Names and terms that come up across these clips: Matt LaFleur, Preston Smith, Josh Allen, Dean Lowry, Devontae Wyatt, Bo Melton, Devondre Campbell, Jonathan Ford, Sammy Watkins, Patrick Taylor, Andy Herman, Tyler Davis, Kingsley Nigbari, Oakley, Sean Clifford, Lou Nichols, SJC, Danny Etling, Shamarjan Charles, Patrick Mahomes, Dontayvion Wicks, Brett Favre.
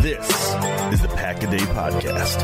This is the Packaday Podcast.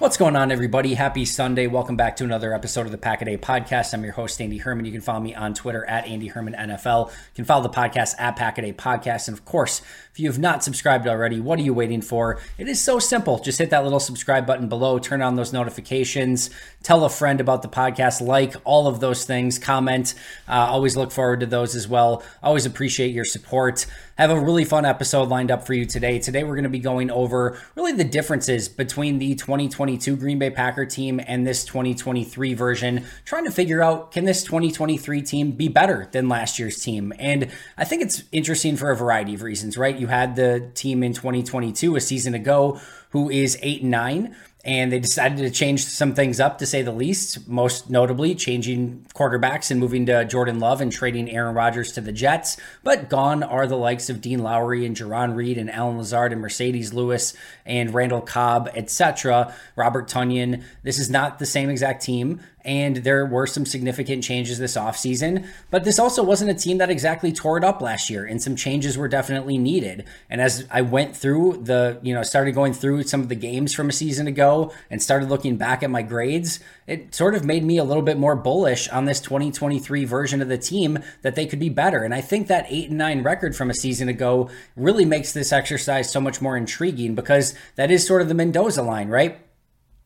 What's going on, everybody? Happy Sunday. Welcome back to another episode of the Packaday Podcast. I'm your host, Andy Herman. You can follow me on Twitter at Andy Herman NFL. You can follow the podcast at Packaday Podcast. And of course, if you have not subscribed already, what are you waiting for? It is so simple. Just hit that little subscribe button below, turn on those notifications, tell a friend about the podcast, like all of those things, comment. Always look forward to those as well. Always appreciate your support. I have a really fun episode lined up for you today. Today, we're going to be going over really the differences between the 2022 Green Bay Packer team and this 2023 version, trying to figure out, can this 2023 team be better than last year's team? And I think it's interesting for a variety of reasons, right? You had the team in 2022, a season ago, who is 8-9. And they decided to change some things up, to say the least, most notably changing quarterbacks and moving to Jordan Love and trading Aaron Rodgers to the Jets. But gone are the likes of Dean Lowry and Jarran Reed and Alan Lazard and Mercedes Lewis and Randall Cobb, etc. Robert Tonyan. This is not the same exact team. And there were some significant changes this offseason, but this also wasn't a team that exactly tore it up last year, and some changes were definitely needed. And as I went through the, started going through some of the games from a season ago and started looking back at my grades, it sort of made me a little bit more bullish on this 2023 version of the team, that they could be better. And I think that 8-9 record from a season ago really makes this exercise so much more intriguing, because that is sort of the Mendoza line, right?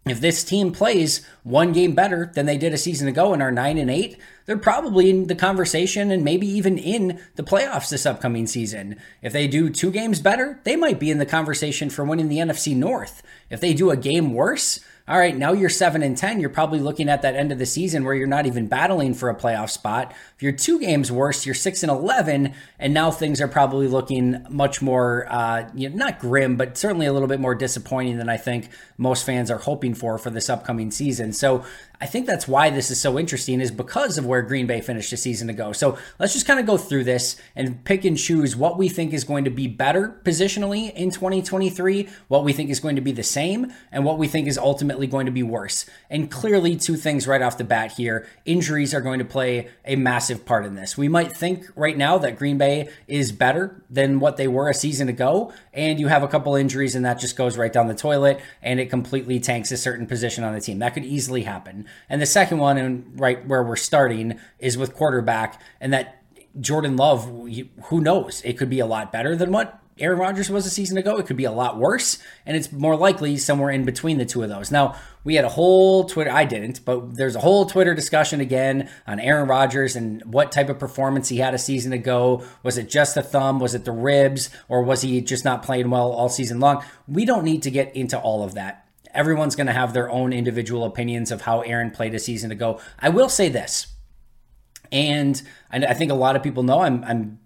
If this team plays one game better than they did a season ago and are 9-8, they're probably in the conversation and maybe even in the playoffs this upcoming season. If they do two games better, they might be in the conversation for winning the NFC North. If they do a game worse, all right, now you're 7-10. You're probably looking at that end of the season where you're not even battling for a playoff spot. If you're two games worse, you're 6-11, and now things are probably looking much more, not grim, but certainly a little bit more disappointing than I think most fans are hoping for this upcoming season. So I think that's why this is so interesting, is because of where Green Bay finished a season ago. So let's just kind of go through this and pick and choose what we think is going to be better positionally in 2023, what we think is going to be the same, and what we think is ultimately going to be worse. And clearly, two things right off the bat here. Injuries are going to play a massive part in this. We might think right now that Green Bay is better than what they were a season ago, and you have a couple injuries and that just goes right down the toilet and it completely tanks a certain position on the team. That could easily happen. And the second one, and right where we're starting, is with quarterback, and that Jordan Love, who knows? It could be a lot better than what Aaron Rodgers was a season ago. It could be a lot worse, and it's more likely somewhere in between the two of those. Now, we had a whole Twitter, I didn't, but there's a whole Twitter discussion again on Aaron Rodgers and what type of performance he had a season ago. Was it just the thumb? Was it the ribs? Or was he just not playing well all season long? We don't need to get into all of that. Everyone's going to have their own individual opinions of how Aaron played a season ago. I will say this, and I think a lot of people know I'm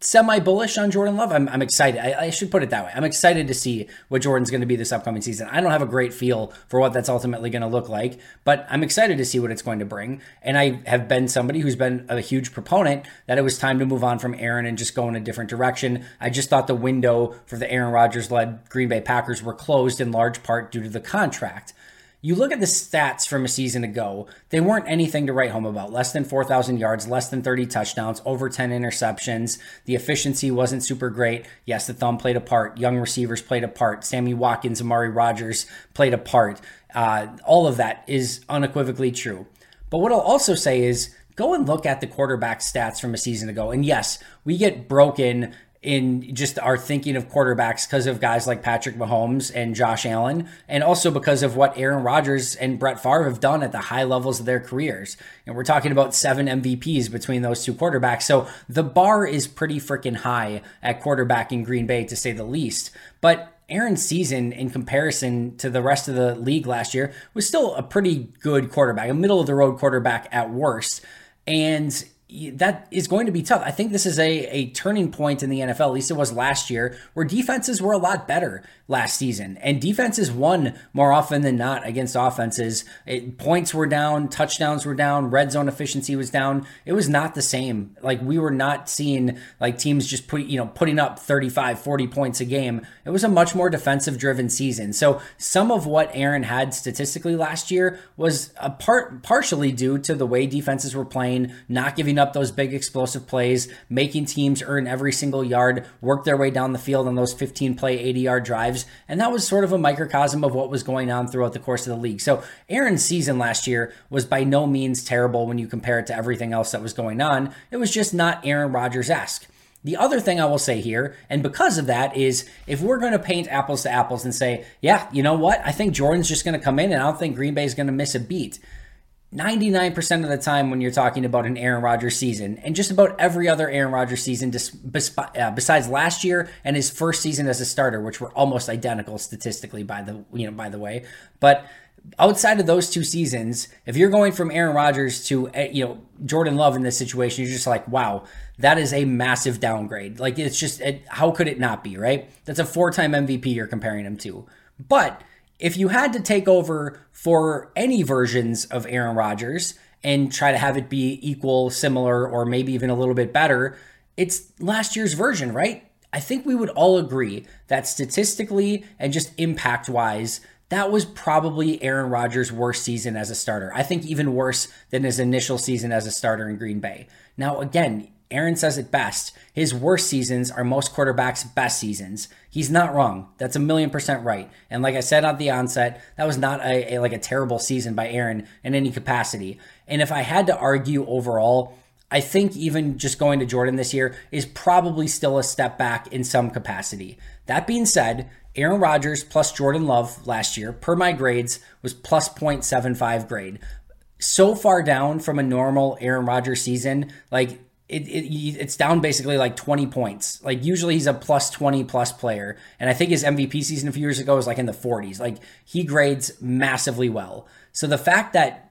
semi-bullish on Jordan Love. I'm excited. I should put it that way. I'm excited to see what Jordan's going to be this upcoming season. I don't have a great feel for what that's ultimately going to look like, but I'm excited to see what it's going to bring. And I have been somebody who's been a huge proponent that it was time to move on from Aaron and just go in a different direction. I just thought the window for the Aaron Rodgers-led Green Bay Packers were closed in large part due to the contract. You look at the stats from a season ago, they weren't anything to write home about. Less than 4,000 yards, less than 30 touchdowns, over 10 interceptions. The efficiency wasn't super great. Yes, the thumb played a part. Young receivers played a part. Sammy Watkins, Amari Rodgers played a part. All of that is unequivocally true. But what I'll also say is go and look at the quarterback stats from a season ago. And yes, we get broken in just our thinking of quarterbacks because of guys like Patrick Mahomes and Josh Allen, and also because of what Aaron Rodgers and Brett Favre have done at the high levels of their careers. And we're talking about 7 MVPs between those two quarterbacks. So the bar is pretty freaking high at quarterback in Green Bay, to say the least. But Aaron's season in comparison to the rest of the league last year was still a pretty good quarterback, a middle of the road quarterback at worst. And that is going to be tough. I think this is a turning point in the NFL, at least it was last year, where defenses were a lot better last season. And defenses won more often than not against offenses. Points were down, touchdowns were down, red zone efficiency was down. It was not the same. Like, we were not seeing like teams just putting up 35, 40 points a game. It was a much more defensive driven season. So some of what Aaron had statistically last year was a partially due to the way defenses were playing, not giving up those big explosive plays, making teams earn every single yard, work their way down the field on those 15-play, 80-yard drives. And that was sort of a microcosm of what was going on throughout the course of the league. So Aaron's season last year was by no means terrible when you compare it to everything else that was going on. It was just not Aaron Rodgers-esque. The other thing I will say here, and because of that, is if we're going to paint apples to apples and say, yeah, you know what? I think Jordan's just going to come in and I don't think Green Bay's going to miss a beat. 99% of the time when you're talking about an Aaron Rodgers season, and just about every other Aaron Rodgers season besides last year and his first season as a starter, which were almost identical statistically by the way, but outside of those two seasons, if you're going from Aaron Rodgers to Jordan Love in this situation, you're just like, wow, that is a massive downgrade. Like, it's just how could it not be, right? That's a 4-time MVP you're comparing him to. But if you had to take over for any versions of Aaron Rodgers and try to have it be equal, similar, or maybe even a little bit better, it's last year's version, right? I think we would all agree that statistically and just impact-wise, that was probably Aaron Rodgers' worst season as a starter. I think even worse than his initial season as a starter in Green Bay. Now, again, Aaron says it best. His worst seasons are most quarterbacks' best seasons. He's not wrong. That's 1,000,000% right. And like I said at the onset, that was not a terrible season by Aaron in any capacity. And if I had to argue overall, I think even just going to Jordan this year is probably still a step back in some capacity. That being said, Aaron Rodgers plus Jordan Love last year, per my grades, was plus 0.75 grade. So far down from a normal Aaron Rodgers season, like, it's down basically like 20 points. Like, usually he's a plus 20 plus player. And I think his MVP season a few years ago was like in the 40s. Like, he grades massively well. So the fact that,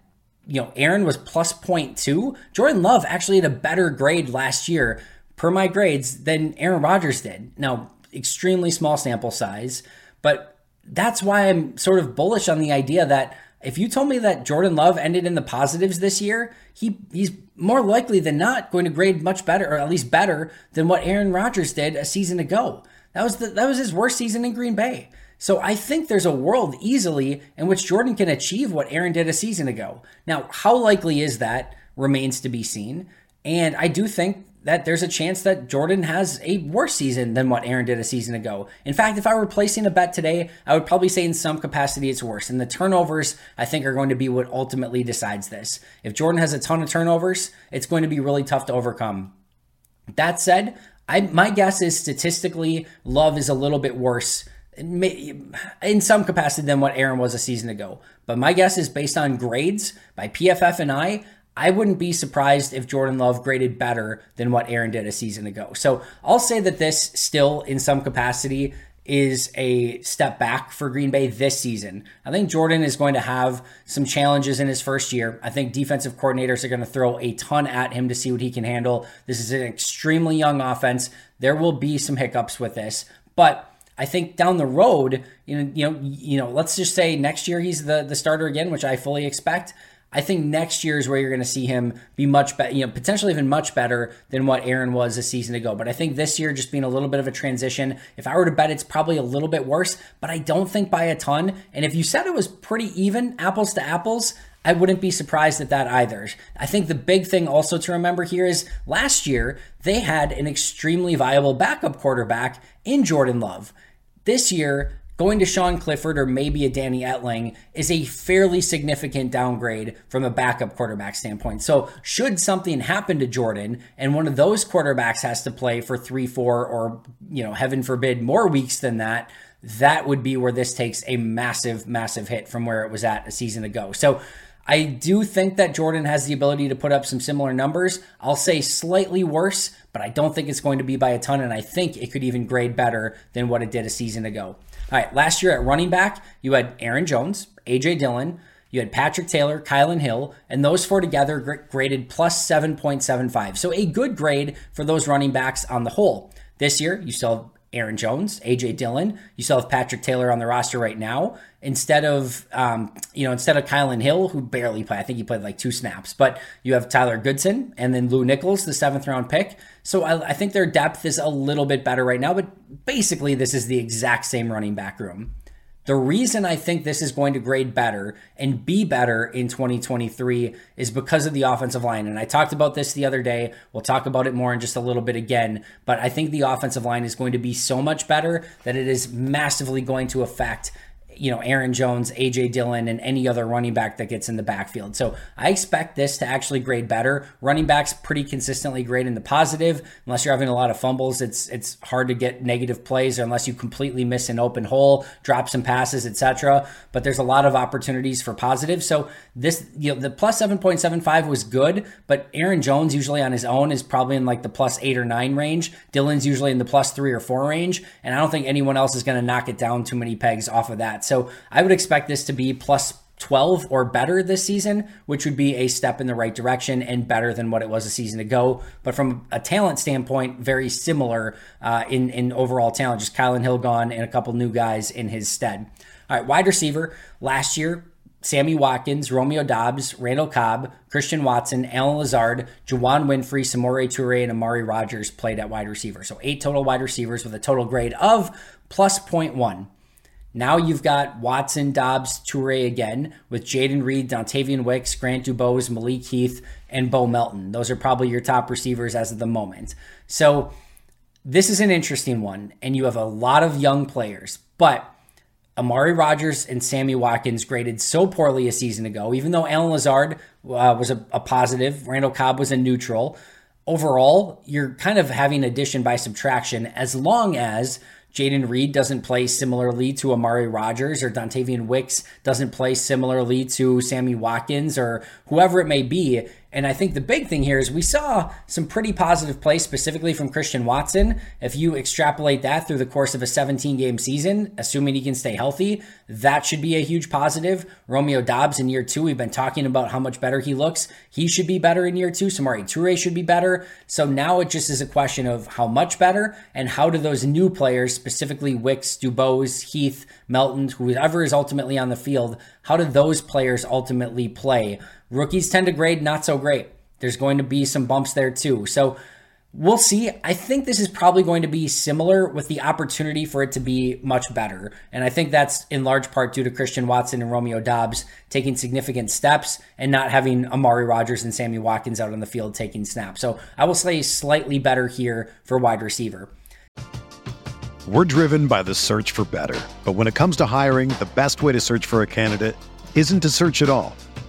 Aaron was plus 0.2, Jordan Love actually had a better grade last year per my grades than Aaron Rodgers did. Now, extremely small sample size, but that's why I'm sort of bullish on the idea that if you told me that Jordan Love ended in the positives this year, he's more likely than not going to grade much better, or at least better than what Aaron Rodgers did a season ago. That was his worst season in Green Bay. So I think there's a world easily in which Jordan can achieve what Aaron did a season ago. Now, how likely is that remains to be seen. And I do think that there's a chance that Jordan has a worse season than what Aaron did a season ago. In fact, if I were placing a bet today, I would probably say in some capacity it's worse. And the turnovers, I think, are going to be what ultimately decides this. If Jordan has a ton of turnovers, it's going to be really tough to overcome. That said, my guess is statistically, Love is a little bit worse in some capacity than what Aaron was a season ago. But my guess is based on grades by PFF and I wouldn't be surprised if Jordan Love graded better than what Aaron did a season ago. So I'll say that this still, in some capacity, is a step back for Green Bay this season. I think Jordan is going to have some challenges in his first year. I think defensive coordinators are going to throw a ton at him to see what he can handle. This is an extremely young offense. There will be some hiccups with this, but I think down the road, let's just say next year he's the starter again, which I fully expect. I think next year is where you're going to see him be much better, potentially even much better than what Aaron was a season ago. But I think this year just being a little bit of a transition, if I were to bet, it's probably a little bit worse, but I don't think by a ton. And if you said it was pretty even, apples to apples, I wouldn't be surprised at that either. I think the big thing also to remember here is last year, they had an extremely viable backup quarterback in Jordan Love. This year, going to Sean Clifford or maybe a Danny Etling is a fairly significant downgrade from a backup quarterback standpoint. So should something happen to Jordan and one of those quarterbacks has to play for 3-4 or, heaven forbid, more weeks than that, that would be where this takes a massive, massive hit from where it was at a season ago. So I do think that Jordan has the ability to put up some similar numbers. I'll say slightly worse, but I don't think it's going to be by a ton, and I think it could even grade better than what it did a season ago. All right, last year at running back, you had Aaron Jones, AJ Dillon, you had Patrick Taylor, Kylan Hill, and those four together graded plus 7.75. So a good grade for those running backs on the whole. This year, you still have Aaron Jones, AJ Dillon, you still have Patrick Taylor on the roster right now. Instead of Kylan Hill, who barely played, I think he played like 2 snaps, but you have Tyler Goodson and then Lou Nichols, the 7th round pick. So I think their depth is a little bit better right now, but basically this is the exact same running back room. The reason I think this is going to grade better and be better in 2023 is because of the offensive line. And I talked about this the other day. We'll talk about it more in just a little bit again. But I think the offensive line is going to be so much better that it is massively going to affect Aaron Jones, AJ Dillon, and any other running back that gets in the backfield. So I expect this to actually grade better. Running backs pretty consistently grade in the positive. Unless you're having a lot of fumbles, it's hard to get negative plays, or unless you completely miss an open hole, drop some passes, etc. But there's a lot of opportunities for positive. So this, the plus 7.75 was good, but Aaron Jones usually on his own is probably in like the plus 8 or 9 range. Dillon's usually in the plus 3 or 4 range, and I don't think anyone else is going to knock it down too many pegs off of that. So I would expect this to be plus 12 or better this season, which would be a step in the right direction and better than what it was a season ago. But from a talent standpoint, very similar in overall talent, just Kylan Hill gone and a couple new guys in his stead. All right, wide receiver. Last year, Sammy Watkins, Romeo Doubs, Randall Cobb, Christian Watson, Alan Lazard, Juwan Winfrey, Samori Toure, and Amari Rodgers played at wide receiver. So 8 total wide receivers with a total grade of plus 0.1. Now you've got Watson, Doubs, Toure again with Jayden Reed, Dontayvion Wicks, Grant Dubose, Malik Heath, and Bo Melton. Those are probably your top receivers as of the moment. So this is an interesting one, and you have a lot of young players, but Amari Rodgers and Sammy Watkins graded so poorly a season ago, even though Alan Lazard was a positive, Randall Cobb was a neutral. Overall, you're kind of having addition by subtraction as long as Jayden Reed doesn't play similarly to Amari Rodgers, or Dontayvion Wicks doesn't play similarly to Sammy Watkins, or whoever it may be. And I think the big thing here is we saw some pretty positive play specifically from Christian Watson. If you extrapolate that through the course of a 17-game season, assuming he can stay healthy, that should be a huge positive. Romeo Doubs in year 2, we've been talking about how much better he looks. He should be better in year 2. Samori Toure should be better. So now it just is a question of how much better and how do those new players, specifically Wicks, Dubose, Heath, Melton, whoever is ultimately on the field, how do those players ultimately play? Rookies tend to grade not so great. There's going to be some bumps there too. So we'll see. I think this is probably going to be similar with the opportunity for it to be much better. And I think that's in large part due to Christian Watson and Romeo Doubs taking significant steps and not having Amari Rodgers and Sammy Watkins out on the field taking snaps. So I will say slightly better here for wide receiver. We're driven by the search for better. But when it comes to hiring, the best way to search for a candidate isn't to search at all.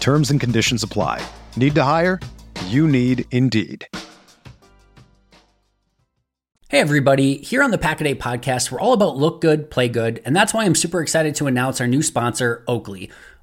Terms and conditions apply. Need to hire? You need Indeed. Hey everybody, here on the Packaday Podcast, we're all about look good, play good, and that's why I'm super excited to announce our new sponsor, Oakley.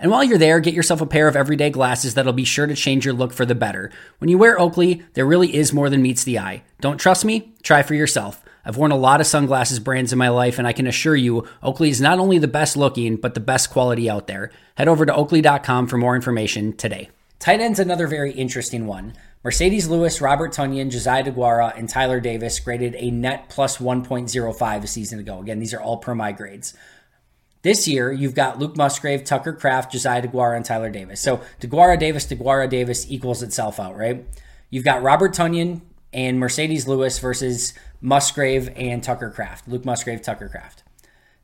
And while you're there, get yourself a pair of everyday glasses that'll be sure to change your look for the better. When you wear Oakley, there really is more than meets the eye. Don't trust me? Try for yourself. I've worn a lot of sunglasses brands in my life, and I can assure you, Oakley is not only the best looking, but the best quality out there. Head over to Oakley.com for more information today. Tight end's another very interesting one. Mercedes Lewis, Robert Tonyan, Josiah Deguara, and Tyler Davis graded a net plus 1.05 a season ago. Again, these are all per my grades. This year, you've got Luke Musgrave, Tucker Kraft, Josiah Deguara, and Tyler Davis. So Deguara Davis equals itself out, right? You've got Robert Tonyan and Mercedes Lewis versus Musgrave and Tucker Kraft. Luke Musgrave, Tucker Kraft.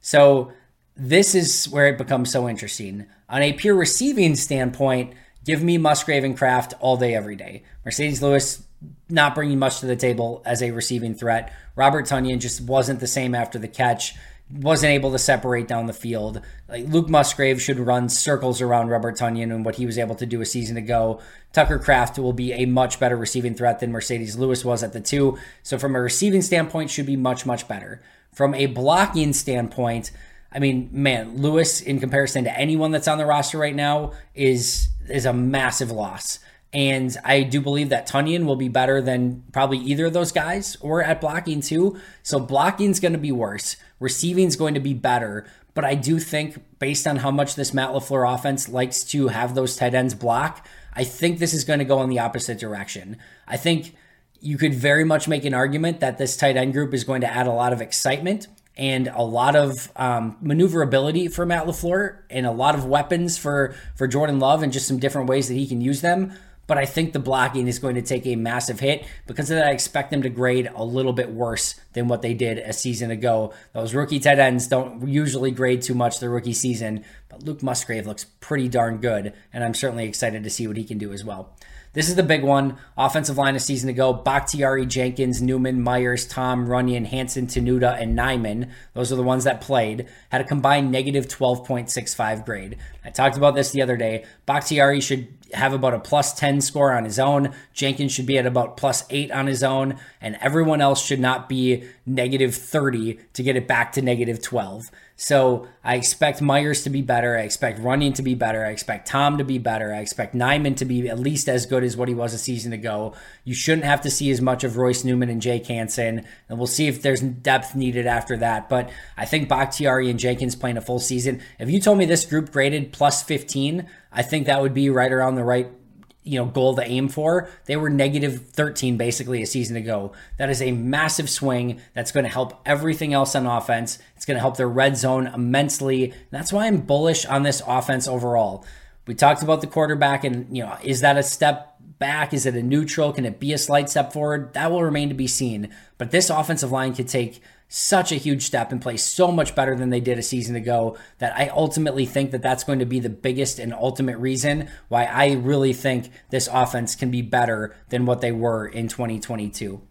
So this is where it becomes so interesting. On a pure receiving standpoint, give me Musgrave and Kraft all day, every day. Mercedes Lewis not bringing much to the table as a receiving threat. Robert Tonyan just wasn't the same after the catch. Wasn't able to separate down the field. Like Luke Musgrave should run circles around Robert Tonyan and what he was able to do a season ago. Tucker Kraft will be a much better receiving threat than Mercedes Lewis was at the two. So from a receiving standpoint, should be much, much better. From a blocking standpoint, I mean, man, Lewis in comparison to anyone that's on the roster right now is a massive loss. And I do believe that Tonyan will be better than probably either of those guys or at blocking too. So blocking's going to be worse. Receiving's going to be better. But I do think based on how much this Matt LaFleur offense likes to have those tight ends block, I think this is going to go in the opposite direction. I think you could very much make an argument that this tight end group is going to add a lot of excitement and a lot of maneuverability for Matt LaFleur and a lot of weapons for Jordan Love and just some different ways that he can use them. But I think the blocking is going to take a massive hit. Because of that, I expect them to grade a little bit worse than what they did a season ago. Those rookie tight ends don't usually grade too much their rookie season, but Luke Musgrave looks pretty darn good, and I'm certainly excited to see what he can do as well. This is the big one. Offensive line a season ago, Bakhtiari, Jenkins, Newman, Myers, Tom, Runyon, Hanson, Tenuta, and Nyman. Those are the ones that played. Had a combined negative 12.65 grade. I talked about this the other day. Bakhtiari should have about a plus 10 score on his own. Jenkins should be at about plus 8 on his own. And everyone else should not be negative 30 to get it back to negative 12. So I expect Myers to be better. I expect Runyon to be better. I expect Tom to be better. I expect Nyman to be at least as good as what he was a season ago. You shouldn't have to see as much of Royce Newman and Jake Hansen. And we'll see if there's depth needed after that. But I think Bakhtiari and Jenkins playing a full season. If you told me this group graded plus 15, I think that would be right around the right goal to aim for. They were negative 13 basically a season ago. That is a massive swing. That's going to help everything else on offense. It's going to help their red zone immensely. And that's why I'm bullish on this offense overall. We talked about the quarterback and, is that a step back? Is it a neutral? Can it be a slight step forward? That will remain to be seen. But this offensive line could take such a huge step and play so much better than they did a season ago that I ultimately think that that's going to be the biggest and ultimate reason why I really think this offense can be better than what they were in 2022.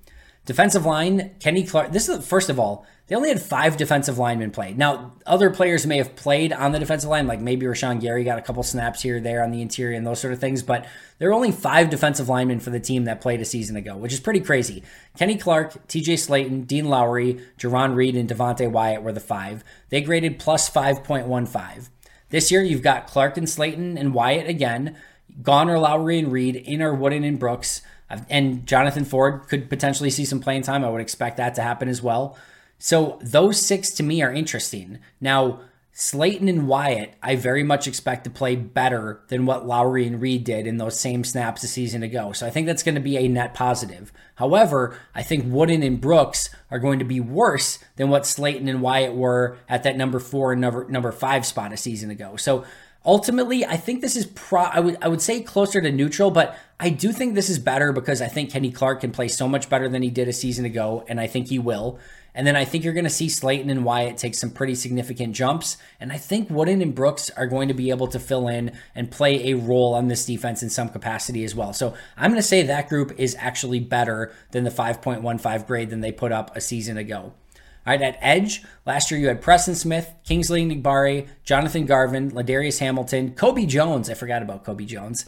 Defensive line, Kenny Clark. This is, first of all, they only had 5 defensive linemen play. Now, other players may have played on the defensive line, like maybe Rashawn Gary got a couple snaps here or there on the interior and those sort of things, but there were only 5 defensive linemen for the team that played a season ago, which is pretty crazy. Kenny Clark, TJ Slayton, Dean Lowry, Jarran Reed, and Devontae Wyatt were the 5. They graded plus 5.15. This year, you've got Clark and Slayton and Wyatt again. Gone are Lowry and Reed, in are Wooden and Brooks, and Jonathan Ford could potentially see some playing time. I would expect that to happen as well. So those 6 to me are interesting. Now, Slayton and Wyatt, I very much expect to play better than what Lowry and Reed did in those same snaps a season ago. So I think that's going to be a net positive. However, I think Wooden and Brooks are going to be worse than what Slayton and Wyatt were at that number 4 and number 5 spot a season ago. So ultimately, I think this is I would say closer to neutral, but I do think this is better because I think Kenny Clark can play so much better than he did a season ago, and I think he will. And then I think you're going to see Slayton and Wyatt take some pretty significant jumps, and I think Wooden and Brooks are going to be able to fill in and play a role on this defense in some capacity as well. So I'm going to say that group is actually better than the 5.15 grade than they put up a season ago. All right, at edge, last year you had Preston Smith, Kingsley Nigbari, Jonathan Garvin, Ladarius Hamilton, Kobe Jones, I forgot about Kobe Jones,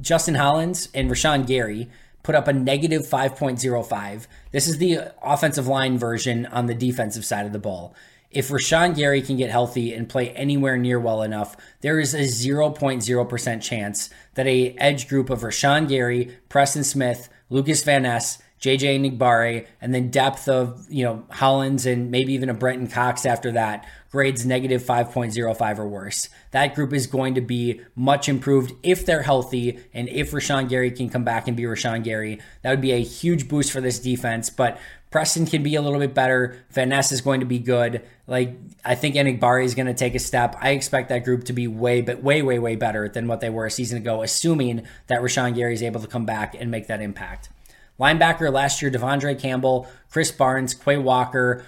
Justin Hollins, and Rashawn Gary put up a negative 5.05. This is the offensive line version on the defensive side of the ball. If Rashawn Gary can get healthy and play anywhere near well enough, there is a 0.0% chance that a edge group of Rashawn Gary, Preston Smith, Lucas Van Ness, JJ Nigbari, and then depth of, Hollins and maybe even a Brenton Cox after that, grades negative 5.05 or worse. That group is going to be much improved if they're healthy and if Rashawn Gary can come back and be Rashawn Gary. That would be a huge boost for this defense, but Preston can be a little bit better. Van Ness is going to be good. I think Enigbari is going to take a step. I expect that group to be way better than what they were a season ago, assuming that Rashawn Gary is able to come back and make that impact. Linebacker last year, Devondre Campbell, Krys Barnes, Quay Walker,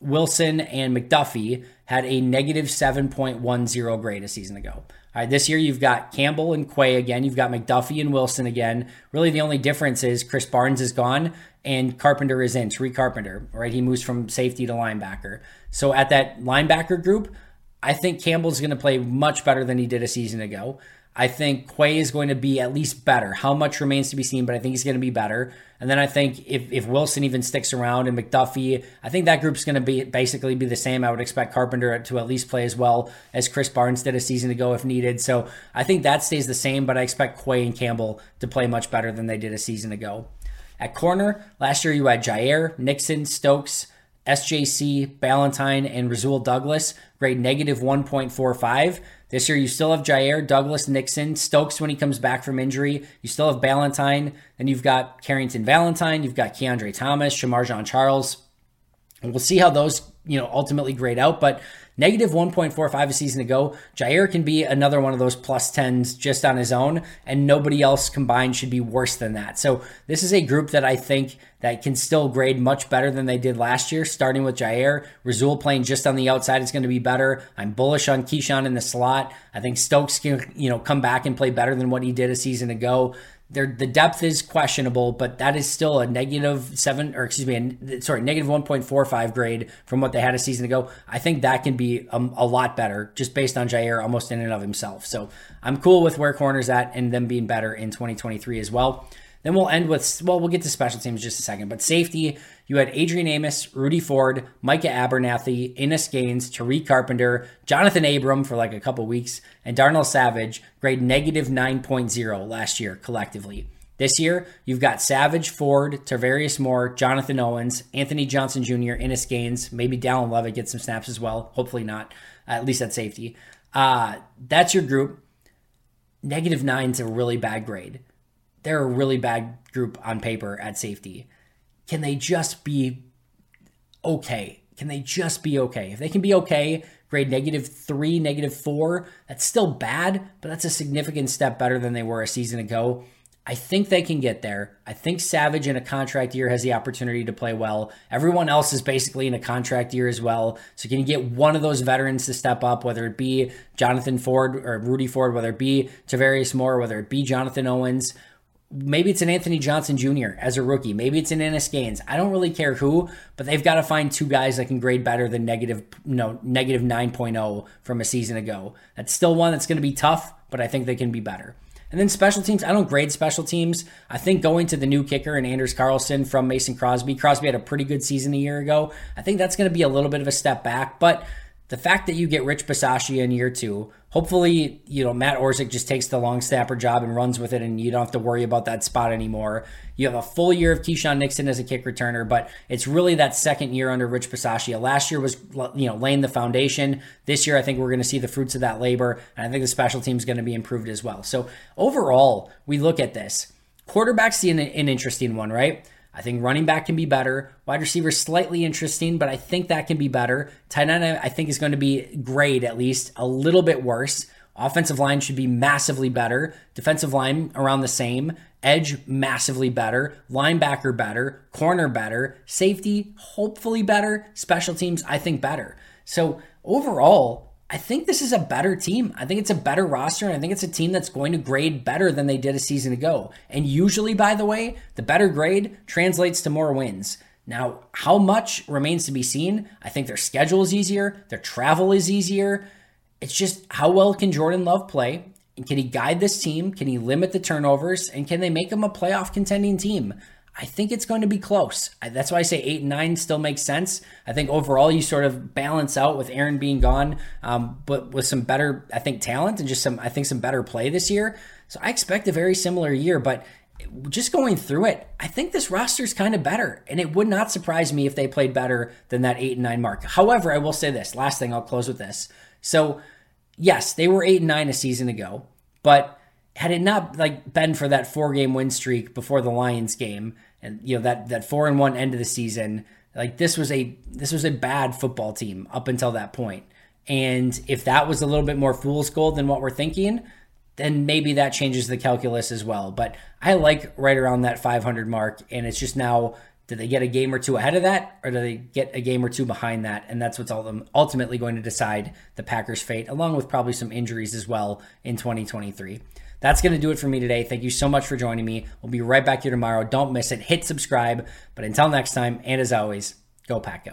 Wilson, and McDuffie had a negative 7.10 grade a season ago. All right, this year you've got Campbell and Quay again. You've got McDuffie and Wilson again. Really the only difference is Krys Barnes is gone and Carpenter is in, Tariq Carpenter, right? He moves from safety to linebacker. So at that linebacker group, I think Campbell's going to play much better than he did a season ago. I think Quay is going to be at least better. How much remains to be seen, but I think he's going to be better. And then I think if Wilson even sticks around and McDuffie, I think that group's going to be basically be the same. I would expect Carpenter to at least play as well as Krys Barnes did a season ago if needed. So I think that stays the same, but I expect Quay and Campbell to play much better than they did a season ago. At corner, last year you had Jaire, Nixon, Stokes, SJC, Ballantyne, and Rasul Douglas, grade negative 1.45. This year, you still have Jaire, Douglas, Nixon, Stokes when he comes back from injury. You still have Ballantyne. Then you've got Carrington Valentine. You've got Keandre Thomas, Shamarjan Charles. And we'll see how those ultimately grade out. But negative 1.45 a season ago, Jaire can be another one of those plus 10s just on his own, and nobody else combined should be worse than that. So this is a group that I think that can still grade much better than they did last year, starting with Jaire. Rasul playing just on the outside is going to be better. I'm bullish on Keyshawn in the slot. I think Stokes can come back and play better than what he did a season ago. The depth is questionable, but that is still a negative 1.45 grade from what they had a season ago. I think that can be a lot better just based on Jaire almost in and of himself. So I'm cool with where corner's at and them being better in 2023 as well. Then we'll end with, we'll get to special teams in just a second, but safety, you had Adrian Amos, Rudy Ford, Micah Abernathy, Innes Gaines, Tariq Carpenter, Jonathan Abram for a couple weeks, and Darnell Savage, grade negative 9.0 last year collectively. This year, you've got Savage, Ford, Tarvarius Moore, Jonathan Owens, Anthony Johnson Jr., Innes Gaines, maybe Dallin Leavitt gets some snaps as well. Hopefully not, at least at safety. That's your group. Negative 9's a really bad grade. They're a really bad group on paper at safety. Can they just be okay? If they can be okay, grade negative 3, negative 4, that's still bad, but that's a significant step better than they were a season ago. I think they can get there. I think Savage in a contract year has the opportunity to play well. Everyone else is basically in a contract year as well. So can you get one of those veterans to step up, whether it be Jonathan Ford or Rudy Ford, whether it be Tavarius Moore, whether it be Jonathan Owens? Maybe it's an Anthony Johnson Jr. as a rookie. Maybe it's an Ennis Gaines. I don't really care who, but they've got to find two guys that can grade better than negative 9.0 from a season ago. That's still one that's going to be tough, but I think they can be better. And then special teams, I don't grade special teams. I think going to the new kicker and Anders Carlson from Mason Crosby. Crosby had a pretty good season a year ago. I think that's going to be a little bit of a step back, but the fact that you get Rich Bisaccia in year two, hopefully, Matt Orsick just takes the long snapper job and runs with it, and you don't have to worry about that spot anymore. You have a full year of Keyshawn Nixon as a kick returner, but it's really that second year under Rich Bisaccia. Last year was, laying the foundation. This year, I think we're going to see the fruits of that labor, and I think the special team is going to be improved as well. So overall, we look at this. Quarterback's an interesting one, right? I think running back can be better. Wide receiver is slightly interesting, but I think that can be better. Tight end, I think, is going to be great, at least a little bit worse. Offensive line should be massively better. Defensive line around the same. Edge massively better. Linebacker better. Corner better. Safety hopefully better. Special teams, I think, better. So overall, I think this is a better team. I think it's a better roster, and I think it's a team that's going to grade better than they did a season ago. And usually, by the way, the better grade translates to more wins. Now, how much remains to be seen? I think their schedule is easier. Their travel is easier. It's just, how well can Jordan Love play? And can he guide this team? Can he limit the turnovers? And can they make him a playoff contending team? I think it's going to be close. That's why I say 8 and 9 still makes sense. I think overall you sort of balance out with Aaron being gone, but with some better, I think, talent and just some better play this year. So I expect a very similar year, but just going through it, I think this roster is kind of better, and it would not surprise me if they played better than that 8 and 9 mark. However, I will say this, last thing, I'll close with this. So yes, they were 8 and 9 a season ago, but had it not been for that 4-game win streak before the Lions game, and that 4-1 end of the season, this was a bad football team up until that point. And if that was a little bit more fool's gold than what we're thinking, then maybe that changes the calculus as well. But I like right around that 500 mark, and it's just now, do they get a game or two ahead of that, or do they get a game or two behind that? And that's what's ultimately going to decide the Packers' fate, along with probably some injuries as well in 2023. That's going to do it for me today. Thank you so much for joining me. We'll be right back here tomorrow. Don't miss it. Hit subscribe. But until next time, and as always, go Pack Go.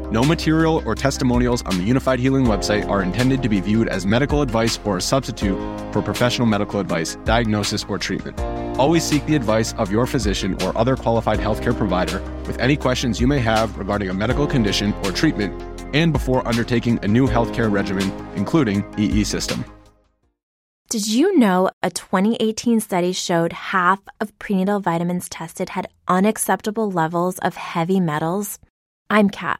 No material or testimonials on the Unified Healing website are intended to be viewed as medical advice or a substitute for professional medical advice, diagnosis, or treatment. Always seek the advice of your physician or other qualified healthcare provider with any questions you may have regarding a medical condition or treatment and before undertaking a new healthcare regimen, including EE System. Did you know a 2018 study showed half of prenatal vitamins tested had unacceptable levels of heavy metals? I'm Kat,